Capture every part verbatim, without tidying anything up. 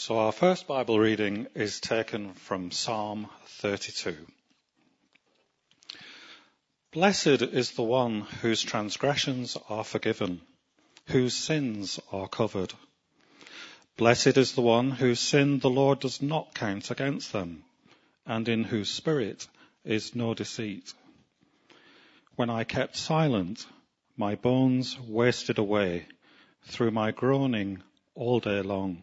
So our first Bible reading is taken from Psalm thirty-two. Blessed is the one whose transgressions are forgiven, whose sins are covered. Blessed is the one whose sin the Lord does not count against them, and in whose spirit is no deceit. When I kept silent, my bones wasted away through my groaning all day long.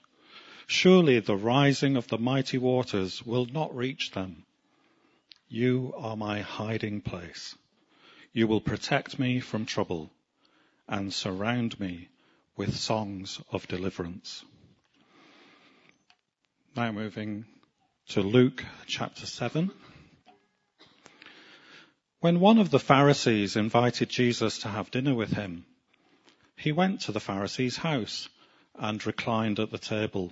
Surely the rising of the mighty waters will not reach them. You are my hiding place. You will protect me from trouble and surround me with songs of deliverance. Now moving to Luke chapter seven. When one of the Pharisees invited Jesus to have dinner with him, he went to the Pharisee's house and reclined at the table.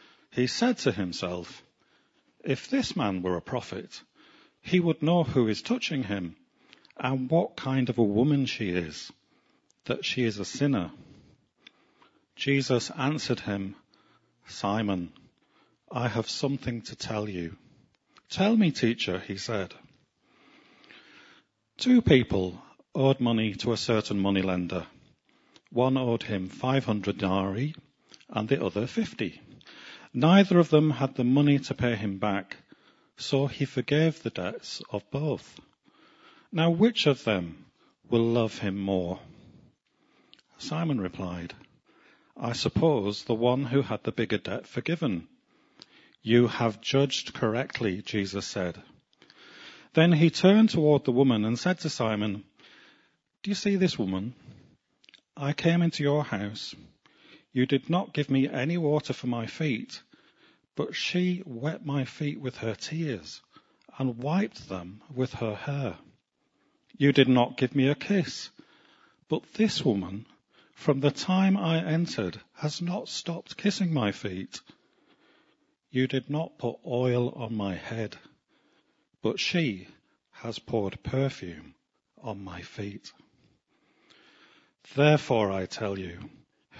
he said to himself, if this man were a prophet, he would know who is touching him and what kind of a woman she is, that she is a sinner. Jesus answered him, Simon, I have something to tell you. Tell me, teacher, he said. Two people owed money to a certain moneylender. One owed him five hundred denarii and the other fifty. Neither of them had the money to pay him back, so he forgave the debts of both. Now which of them will love him more? Simon replied, I suppose the one who had the bigger debt forgiven. You have judged correctly, Jesus said. Then he turned toward the woman and said to Simon, do you see this woman? I came into your house. You did not give me any water for my feet, but she wet my feet with her tears and wiped them with her hair. You did not give me a kiss, but this woman, from the time I entered, has not stopped kissing my feet. You did not put oil on my head, but she has poured perfume on my feet. Therefore I tell you,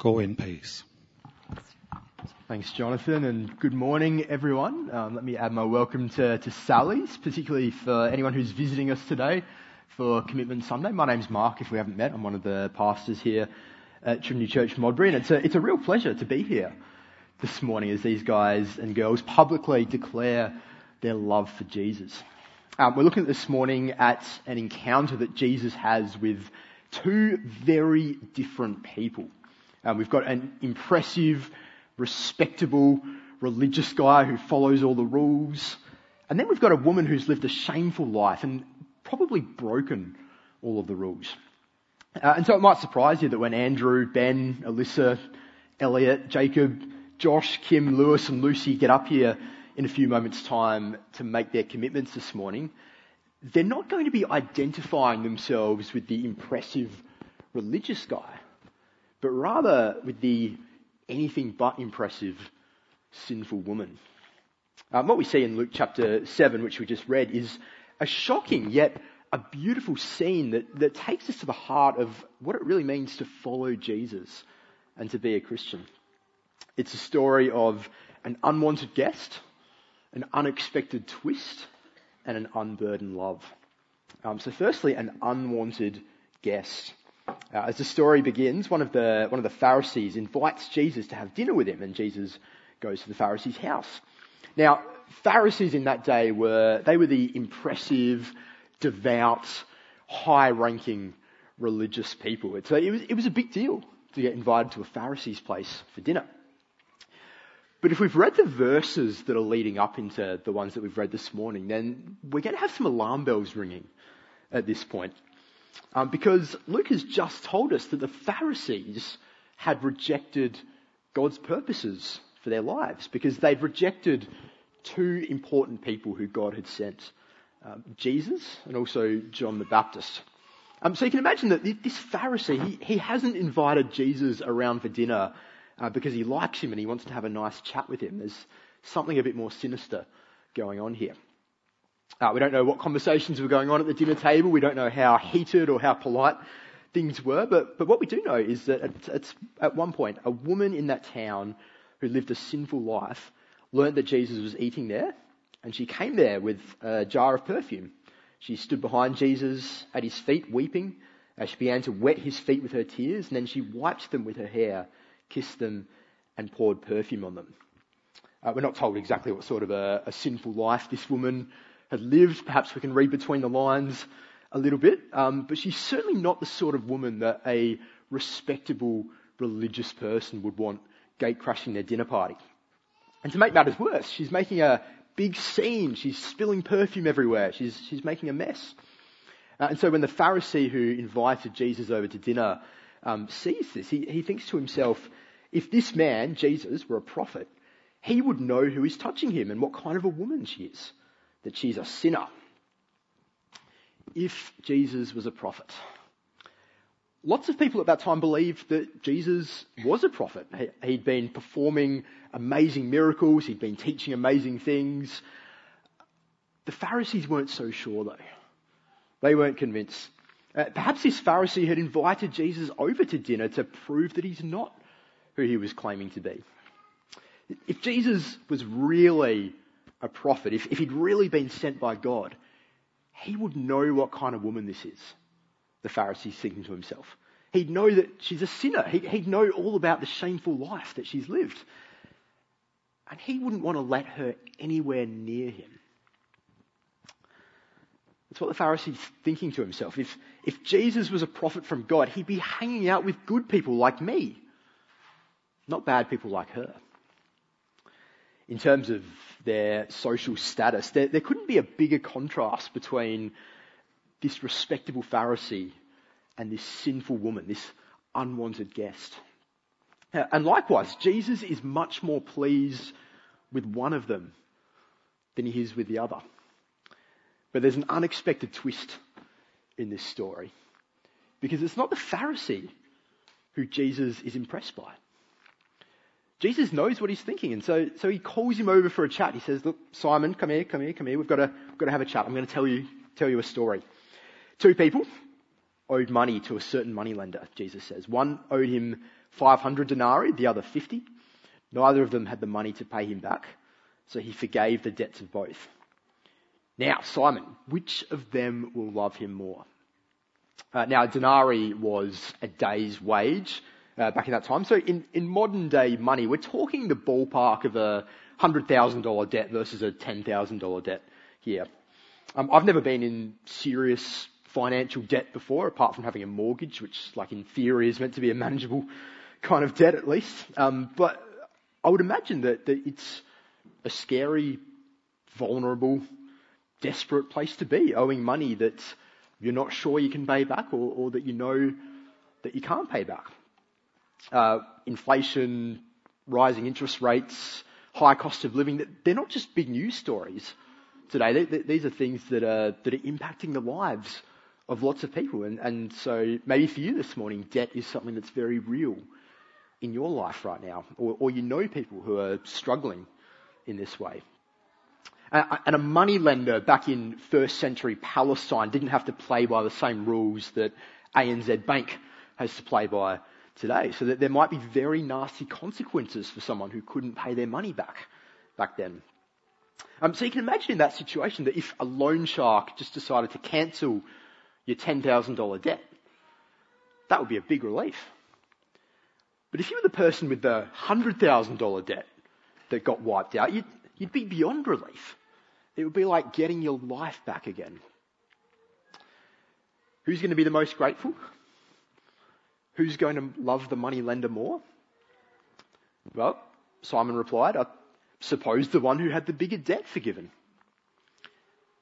Go in peace. Thanks, Jonathan, and good morning, everyone. Um, let me add my welcome to, to Sally's, particularly for anyone who's visiting us today for Commitment Sunday. My name's Mark, if we haven't met. I'm one of the pastors here at Trinity Church, Modbury, and it's a, it's a real pleasure to be here this morning as these guys and girls publicly declare their love for Jesus. Um, we're looking this morning at an encounter that Jesus has with two very different people. Um, we've got an impressive, respectable, religious guy who follows all the rules. And then we've got a woman who's lived a shameful life and probably broken all of the rules. Uh, and so it might surprise you that when Andrew, Ben, Alyssa, Elliot, Jacob, Josh, Kim, Lewis and Lucy get up here in a few moments' time to make their commitments this morning, they're not going to be identifying themselves with the impressive religious guy, but rather with the anything but impressive, sinful woman. Um, what we see in Luke chapter seven, which we just read, is a shocking yet a beautiful scene that, that takes us to the heart of what it really means to follow Jesus and to be a Christian. It's a story of an unwanted guest, an unexpected twist, and an unburdened love. Um, so firstly, an unwanted guest. Uh, as the story begins, one of the one of the Pharisees invites Jesus to have dinner with him, and Jesus goes to the Pharisee's house. Now, Pharisees in that day were they were the impressive, devout, high-ranking religious people. It's a, it was it was a big deal to get invited to a Pharisee's place for dinner. But if we've read the verses that are leading up into the ones that we've read this morning, then we're going to have some alarm bells ringing at this point. Um, because Luke has just told us that the Pharisees had rejected God's purposes for their lives because they'd rejected two important people who God had sent, um, Jesus and also John the Baptist. Um, so you can imagine that this Pharisee, he, he hasn't invited Jesus around for dinner Uh, because he likes him and he wants to have a nice chat with him. There's something a bit more sinister going on here. Uh, we don't know what conversations were going on at the dinner table. We don't know how heated or how polite things were. But, but what we do know is that at, at, at one point, a woman in that town who lived a sinful life learned that Jesus was eating there. And she came there with a jar of perfume. She stood behind Jesus at his feet weeping. Uh, she began to wet his feet with her tears. And then she wiped them with her hair, kissed them, and poured perfume on them. Uh, we're not told exactly what sort of a, a sinful life this woman had lived. Perhaps we can read between the lines a little bit. Um, but she's certainly not the sort of woman that a respectable religious person would want gatecrashing their dinner party. And to make matters worse, she's making a big scene. She's spilling perfume everywhere. She's, she's making a mess. Uh, and so when the Pharisee who invited Jesus over to dinner Um, sees this, he, he thinks to himself, if this man, Jesus, were a prophet, he would know who is touching him and what kind of a woman she is, that she's a sinner. If Jesus was a prophet. Lots of people at that time believed that Jesus was a prophet. He, he'd been performing amazing miracles, he'd been teaching amazing things. The Pharisees weren't so sure though. They weren't convinced. Uh, perhaps this Pharisee had invited Jesus over to dinner to prove that he's not who he was claiming to be. If Jesus was really a prophet, if, if he'd really been sent by God, he would know what kind of woman this is, the Pharisee's thinking to himself. He'd know that she's a sinner. He, he'd know all about the shameful life that she's lived. And he wouldn't want to let her anywhere near him. That's what the Pharisee's thinking to himself. If if Jesus was a prophet from God, he'd be hanging out with good people like me, not bad people like her. In terms of their social status, there, there couldn't be a bigger contrast between this respectable Pharisee and this sinful woman, this unwanted guest. And likewise, Jesus is much more pleased with one of them than he is with the other. But there's an unexpected twist in this story, because it's not the Pharisee who Jesus is impressed by. Jesus knows what he's thinking, and so, so he calls him over for a chat. He says, look, Simon, come here, come here, come here. We've got to, we've got to have a chat. I'm going to tell you, tell you a story. Two people owed money to a certain moneylender, Jesus says. One owed him five hundred denarii, the other fifty. Neither of them had the money to pay him back, so he forgave the debts of both. Now, Simon, which of them will love him more? Uh, now, a denarii was a day's wage uh, back in that time. So in, in modern day money, we're talking the ballpark of a one hundred thousand dollars debt versus a ten thousand dollars debt here. Um, I've never been in serious financial debt before, apart from having a mortgage, which like in theory is meant to be a manageable kind of debt at least. Um, but I would imagine that, that it's a scary, vulnerable, desperate place to be, owing money that you're not sure you can pay back or, or that you know that you can't pay back. Uh, inflation, rising interest rates, high cost of living, they're not just big news stories today. They, they, these are things that are that are impacting the lives of lots of people. And, and so maybe for you this morning, debt is something that's very real in your life right now, or, or you know people who are struggling in this way. And a moneylender back in first century Palestine didn't have to play by the same rules that A N Z Bank has to play by today, so that there might be very nasty consequences for someone who couldn't pay their money back back then. Um, so you can imagine in that situation that if a loan shark just decided to cancel your ten thousand dollars debt, that would be a big relief. But if you were the person with the one hundred thousand dollars debt that got wiped out, you'd, you'd be beyond relief. It would be like getting your life back again. Who's going to be the most grateful? Who's going to love the money lender more? Well, Simon replied, I suppose the one who had the bigger debt forgiven.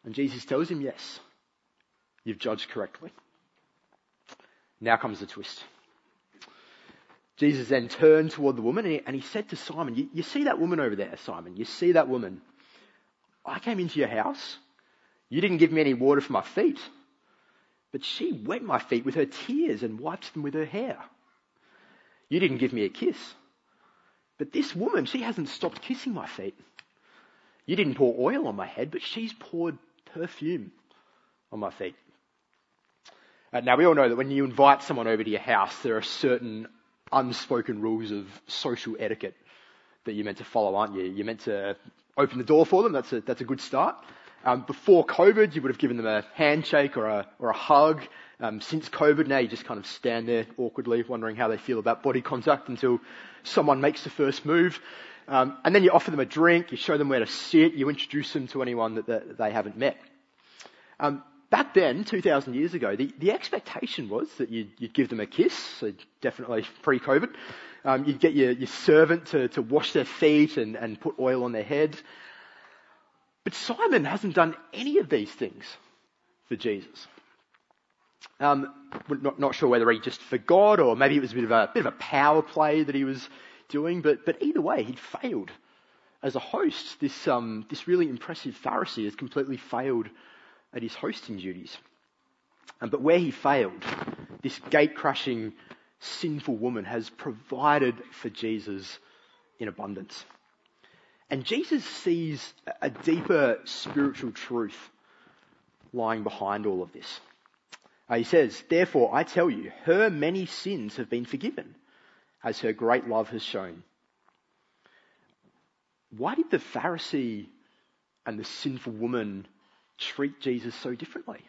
And Jesus tells him, yes, you've judged correctly. Now comes the twist. Jesus then turned toward the woman and he, and he said to Simon, you, you see that woman over there, Simon? You see that woman? I came into your house. You didn't give me any water for my feet. But she wet my feet with her tears and wiped them with her hair. You didn't give me a kiss. But this woman, she hasn't stopped kissing my feet. You didn't pour oil on my head, but she's poured perfume on my feet. Uh, now, we all know that when you invite someone over to your house, there are certain unspoken rules of social etiquette that you're meant to follow, aren't you? You're meant to open the door for them. That's a, that's a good start. Um, before COVID, you would have given them a handshake or a, or a hug. Um, since COVID, now you just kind of stand there awkwardly wondering how they feel about body contact until someone makes the first move. Um, and then you offer them a drink, you show them where to sit, you introduce them to anyone that, that they haven't met. Um, back then, two thousand years ago, the, the expectation was that you'd, you'd give them a kiss, so definitely pre-COVID. Um, you'd get your, your servant to, to wash their feet and, and put oil on their head. But Simon hasn't done any of these things for Jesus. Um, we're not, not sure whether he just forgot, or maybe it was a bit of a bit of a power play that he was doing. But but either way, he'd failed as a host. This um this really impressive Pharisee has completely failed at his hosting duties. Um, but where he failed, this gate-crashing, sinful woman has provided for Jesus in abundance. And Jesus sees a deeper spiritual truth lying behind all of this. Uh, he says, therefore, I tell you, her many sins have been forgiven, as her great love has shown. Why did the Pharisee and the sinful woman treat Jesus so differently?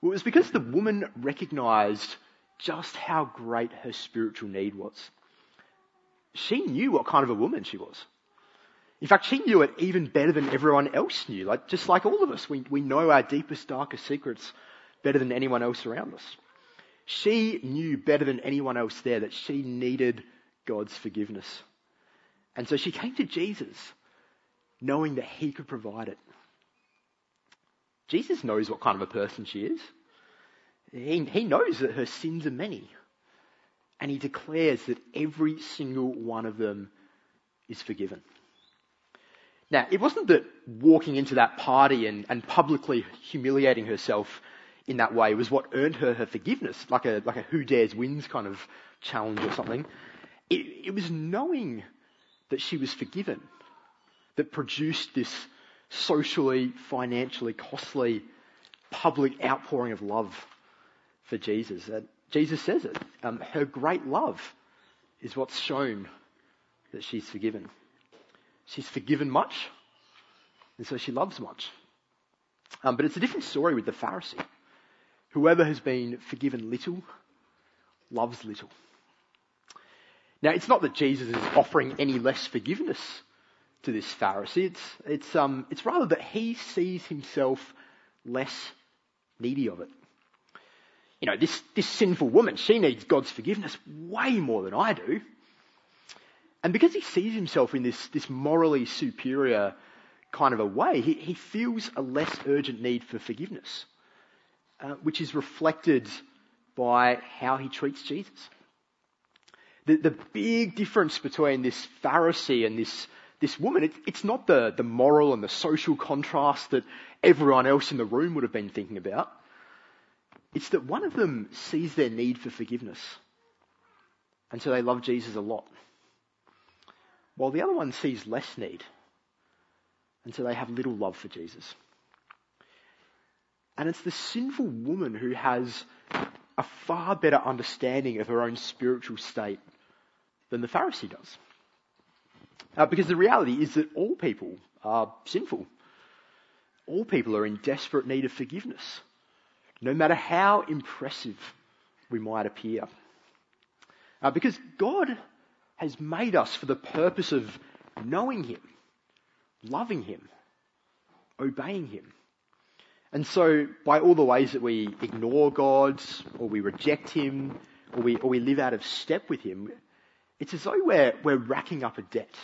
Well, it was because the woman recognized just how great her spiritual need was. She knew what kind of a woman she was. In fact, she knew it even better than everyone else knew. Like, just like all of us, we, we know our deepest, darkest secrets better than anyone else around us. She knew better than anyone else there that she needed God's forgiveness. And so she came to Jesus knowing that he could provide it. Jesus knows what kind of a person she is. He, he knows that her sins are many. And he declares that every single one of them is forgiven. Now, it wasn't that walking into that party and, and publicly humiliating herself in that way was what earned her her forgiveness, like a like a who dares wins kind of challenge or something. It, it was knowing that she was forgiven that produced this socially, financially costly public outpouring of love for Jesus. And Jesus says it. Um, her great love is what's shown that she's forgiven. She's forgiven much, and so she loves much. Um, but it's a different story with the Pharisee. Whoever has been forgiven little, loves little. Now, it's not that Jesus is offering any less forgiveness to this Pharisee. It's, it's, um, it's rather that he sees himself less needy of it. You know, this, this sinful woman, she needs God's forgiveness way more than I do. And because he sees himself in this, this morally superior kind of a way, he, he feels a less urgent need for forgiveness, uh, which is reflected by how he treats Jesus. The, the big difference between this Pharisee and this, this woman, it, it's not the, the moral and the social contrast that everyone else in the room would have been thinking about. It's that one of them sees their need for forgiveness And so they love Jesus a lot. While the other one sees less need. And so they have little love for Jesus. And it's the sinful woman who has a far better understanding of her own spiritual state than the Pharisee does. Uh, because the reality is that all people are sinful. All people are in desperate need of forgiveness, no matter how impressive we might appear. Uh, because God has made us for the purpose of knowing him, loving him, obeying him. And so by all the ways that we ignore God, or we reject him, or we or we live out of step with him, it's as though we're, we're racking up a debt.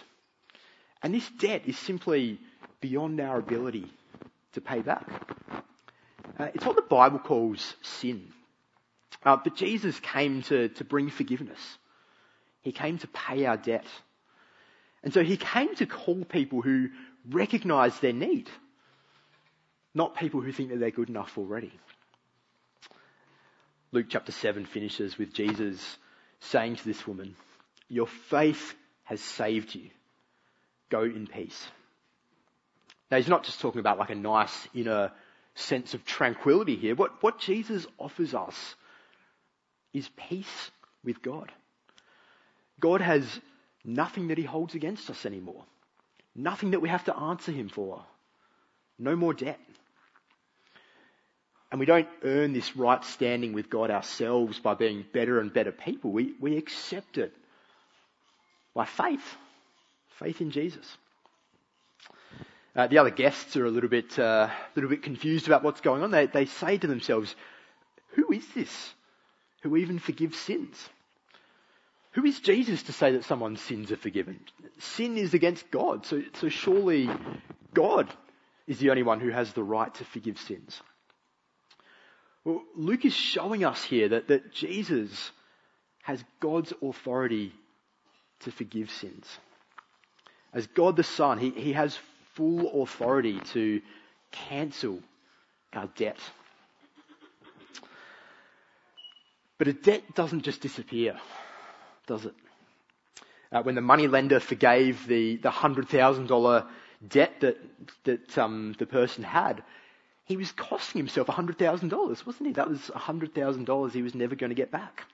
And this debt is simply beyond our ability to pay back. Uh, it's what the Bible calls sin. Uh, but Jesus came to, to bring forgiveness. He came to pay our debt. And so he came to call people who recognise their need, not people who think that they're good enough already. Luke chapter seven finishes with Jesus saying to this woman, "Your faith has saved you. Go in peace." Now, he's not just talking about like a nice inner sense of tranquility here. What, what Jesus offers us is peace with God. God has nothing that he holds against us anymore. Nothing that we have to answer him for. No more debt. And we don't earn this right standing with God ourselves by being better and better people. We, we accept it. By faith. Faith in Jesus. Uh, the other guests are a little bit uh, little bit confused about what's going on. They, they say to themselves, who is this who even forgives sins? Who is Jesus to say that someone's sins are forgiven? Sin is against God, so, so surely God is the only one who has the right to forgive sins. Well, Luke is showing us here that, that Jesus has God's authority to forgive sins. As God the Son, he, he has full authority to cancel our debt. But a debt doesn't just disappear, does it? Uh, when the moneylender forgave the, the one hundred thousand dollars debt that that um, the person had, he was costing himself one hundred thousand dollars, wasn't he? That was one hundred thousand dollars he was never going to get back.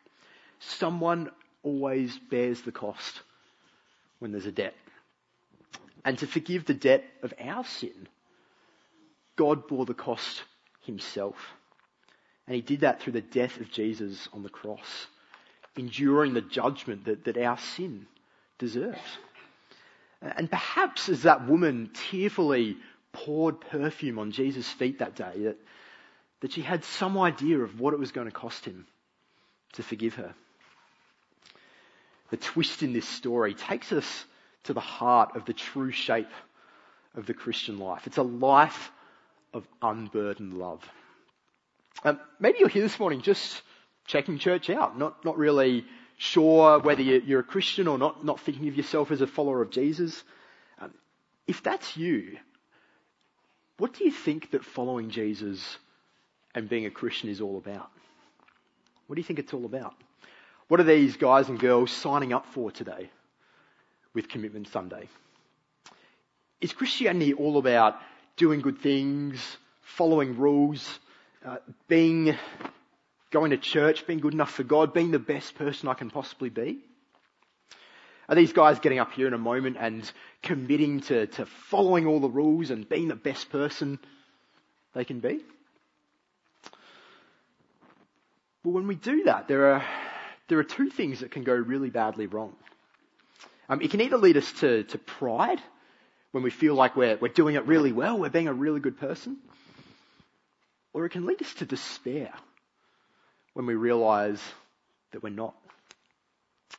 Someone always bears the cost when there's a debt. And to forgive the debt of our sin, God bore the cost himself. And he did that through the death of Jesus on the cross, enduring the judgment that, that our sin deserves. And perhaps as that woman tearfully poured perfume on Jesus' feet that day, that, that she had some idea of what it was going to cost him to forgive her. The twist in this story takes us to the heart of the true shape of the Christian life. It's a life of unburdened love. Um, maybe you're here this morning just checking church out, not not really sure whether you're a Christian or not, not thinking of yourself as a follower of Jesus. Um, if that's you, what do you think that following Jesus and being a Christian is all about? What do you think it's all about? What are these guys and girls signing up for today with Commitment Sunday? Is Christianity all about doing good things, following rules, uh, being, going to church, being good enough for God, being the best person I can possibly be? Are these guys getting up here in a moment and committing to, to following all the rules and being the best person they can be? Well, when we do that, there are There are two things that can go really badly wrong. Um, it can either lead us to, to pride, when we feel like we're, we're doing it really well, we're being a really good person. Or it can lead us to despair, when we realise that we're not.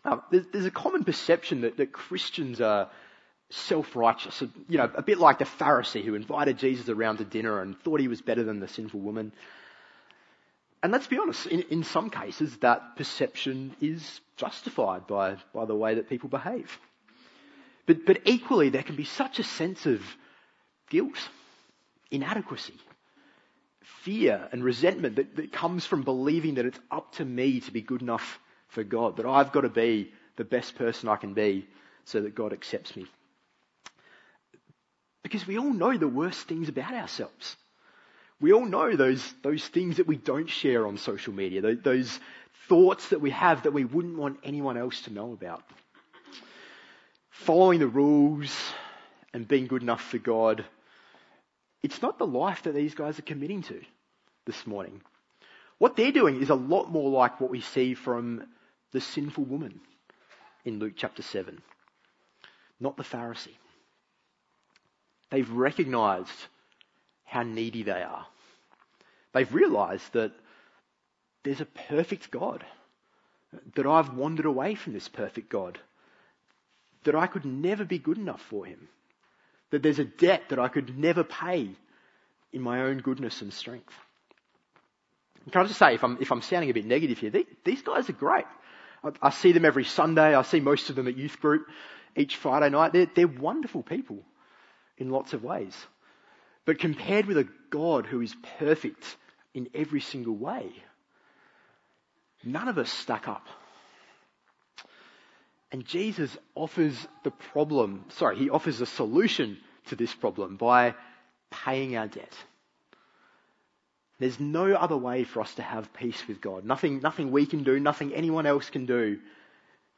Um, there's, there's a common perception that, that Christians are self-righteous. You know, a bit like the Pharisee who invited Jesus around to dinner and thought he was better than the sinful woman. And let's be honest, in, in some cases that perception is justified by, by the way that people behave. But, but equally there can be such a sense of guilt, inadequacy, fear and resentment that, that comes from believing that it's up to me to be good enough for God, that I've got to be the best person I can be so that God accepts me. Because we all know the worst things about ourselves. We all know those those things that we don't share on social media, those, those thoughts that we have that we wouldn't want anyone else to know about. Following the rules and being good enough for God, it's not the life that these guys are committing to this morning. What they're doing is a lot more like what we see from the sinful woman in Luke chapter seven, not the Pharisee. They've recognised how needy they are. They've realised that there's a perfect God, that I've wandered away from this perfect God, that I could never be good enough for him, that there's a debt that I could never pay in my own goodness and strength. And can I just say, if I'm if I'm sounding a bit negative here, they, these guys are great. I, I see them every Sunday. I see most of them at youth group each Friday night. They're, they're wonderful people in lots of ways. But compared with a God who is perfect in every single way, none of us stack up. And Jesus offers the problem, sorry, he offers a solution to this problem by paying our debt. There's no other way for us to have peace with God. Nothing, nothing we can do, nothing anyone else can do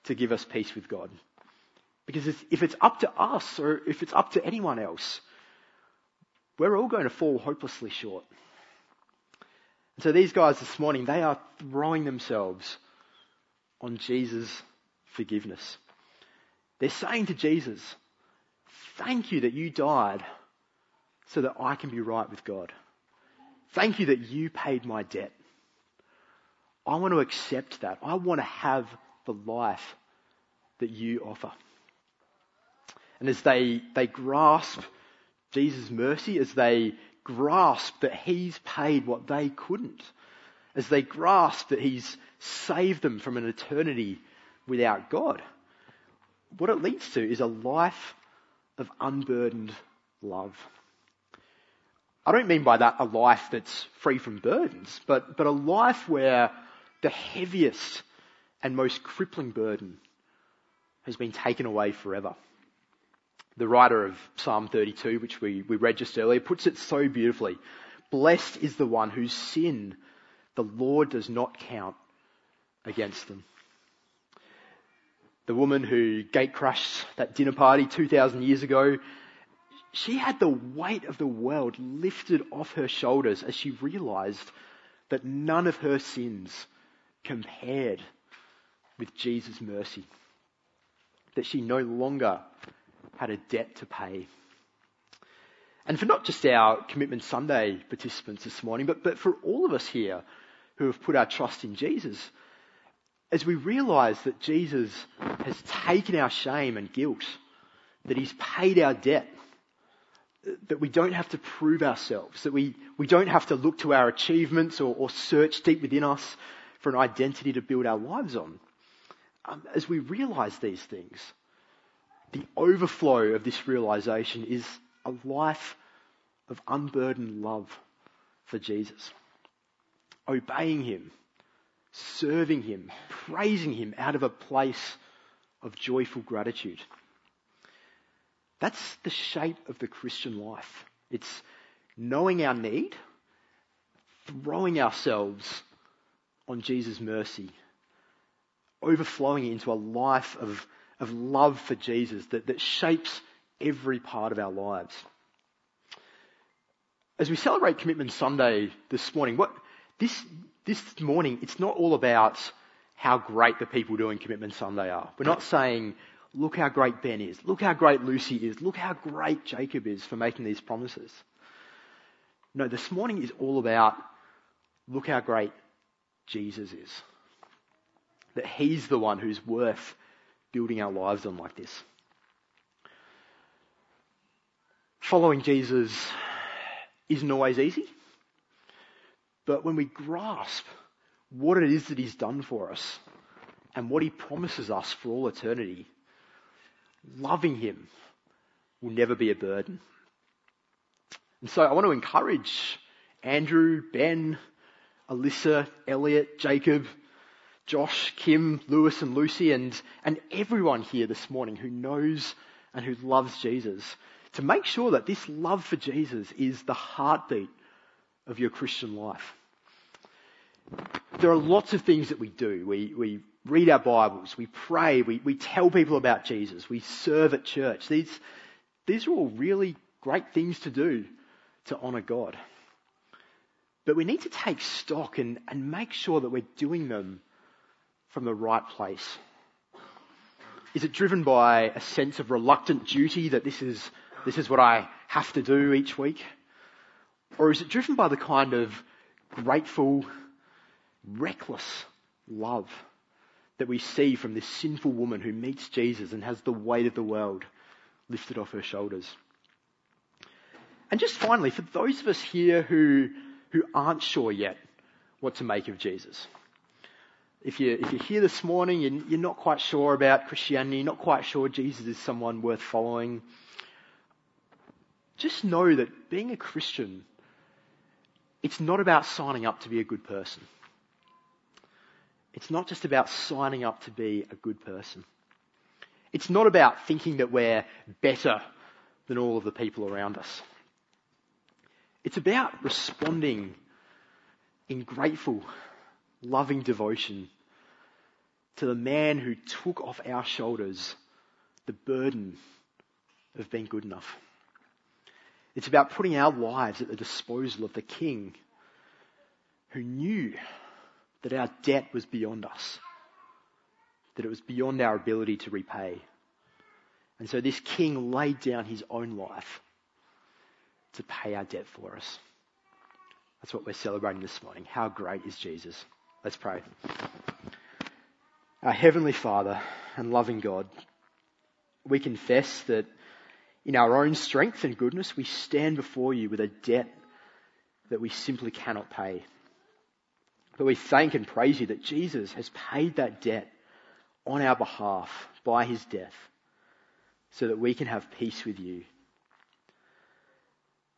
to give us peace with God. Because it's, if it's up to us or if it's up to anyone else, we're all going to fall hopelessly short. And so these guys this morning, they are throwing themselves on Jesus' forgiveness. They're saying to Jesus, thank you that you died so that I can be right with God. Thank you that you paid my debt. I want to accept that. I want to have the life that you offer. And as they, they grasp Jesus' mercy, as they grasp that he's paid what they couldn't, as they grasp that he's saved them from an eternity without God, what it leads to is a life of unburdened love. I don't mean by that a life that's free from burdens, but, but a life where the heaviest and most crippling burden has been taken away forever. The writer of Psalm thirty-two, which we, we read just earlier, puts it so beautifully. Blessed is the one whose sin the Lord does not count against them. The woman who gatecrashed that dinner party two thousand years ago, she had the weight of the world lifted off her shoulders as she realised that none of her sins compared with Jesus' mercy, that she no longer had a debt to pay. And for not just our Commitment Sunday participants this morning, but, but for all of us here who have put our trust in Jesus, as we realise that Jesus has taken our shame and guilt, that he's paid our debt, that we don't have to prove ourselves, that we, we don't have to look to our achievements or, or search deep within us for an identity to build our lives on. Um, as we realise these things, the overflow of this realisation is a life of unburdened love for Jesus. Obeying him, serving him, praising him out of a place of joyful gratitude. That's the shape of the Christian life. It's knowing our need, throwing ourselves on Jesus' mercy, overflowing into a life of of love for Jesus that, that shapes every part of our lives. As we celebrate Commitment Sunday this morning, what this this morning, it's not all about how great the people doing Commitment Sunday are. We're not saying, look how great Ben is, look how great Lucy is, look how great Jacob is for making these promises. No, this morning is all about, look how great Jesus is. That he's the one who's worth building our lives on like this. Following Jesus isn't always easy, but when we grasp what it is that he's done for us and what he promises us for all eternity, loving him will never be a burden. And so I want to encourage Andrew, Ben, Alyssa, Elliot, Jacob, Josh, Kim, Lewis and Lucy and, and everyone here this morning who knows and who loves Jesus to make sure that this love for Jesus is the heartbeat of your Christian life. There are lots of things that we do. We we read our Bibles, we pray, we, we tell people about Jesus, we serve at church. These, these are all really great things to do to honour God. But we need to take stock and, and make sure that we're doing them from the right place. Is it driven by a sense of reluctant duty that this is this is what I have to do each week? Or is it driven by the kind of grateful, reckless love that we see from this sinful woman who meets Jesus and has the weight of the world lifted off her shoulders? And just finally, for those of us here who who aren't sure yet what to make of Jesus, if you if you're here this morning and you're not quite sure about Christianity, not quite sure Jesus is someone worth following, just know that being a Christian, it's not about signing up to be a good person. It's not just about signing up to be a good person. It's not about thinking that we're better than all of the people around us. It's about responding in grateful, loving devotion to the man who took off our shoulders the burden of being good enough. It's about putting our lives at the disposal of the King who knew that our debt was beyond us, that it was beyond our ability to repay. And so this King laid down his own life to pay our debt for us. That's what we're celebrating this morning. How great is Jesus? Let's pray. Our Heavenly Father and loving God, we confess that in our own strength and goodness, we stand before you with a debt that we simply cannot pay. But we thank and praise you that Jesus has paid that debt on our behalf by his death so that we can have peace with you.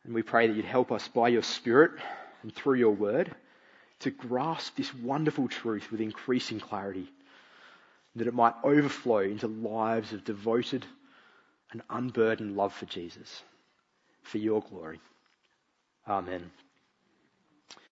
And we pray that you'd help us by your Spirit and through your word to grasp this wonderful truth with increasing clarity, that it might overflow into lives of devoted and unburdened love for Jesus, for your glory. Amen.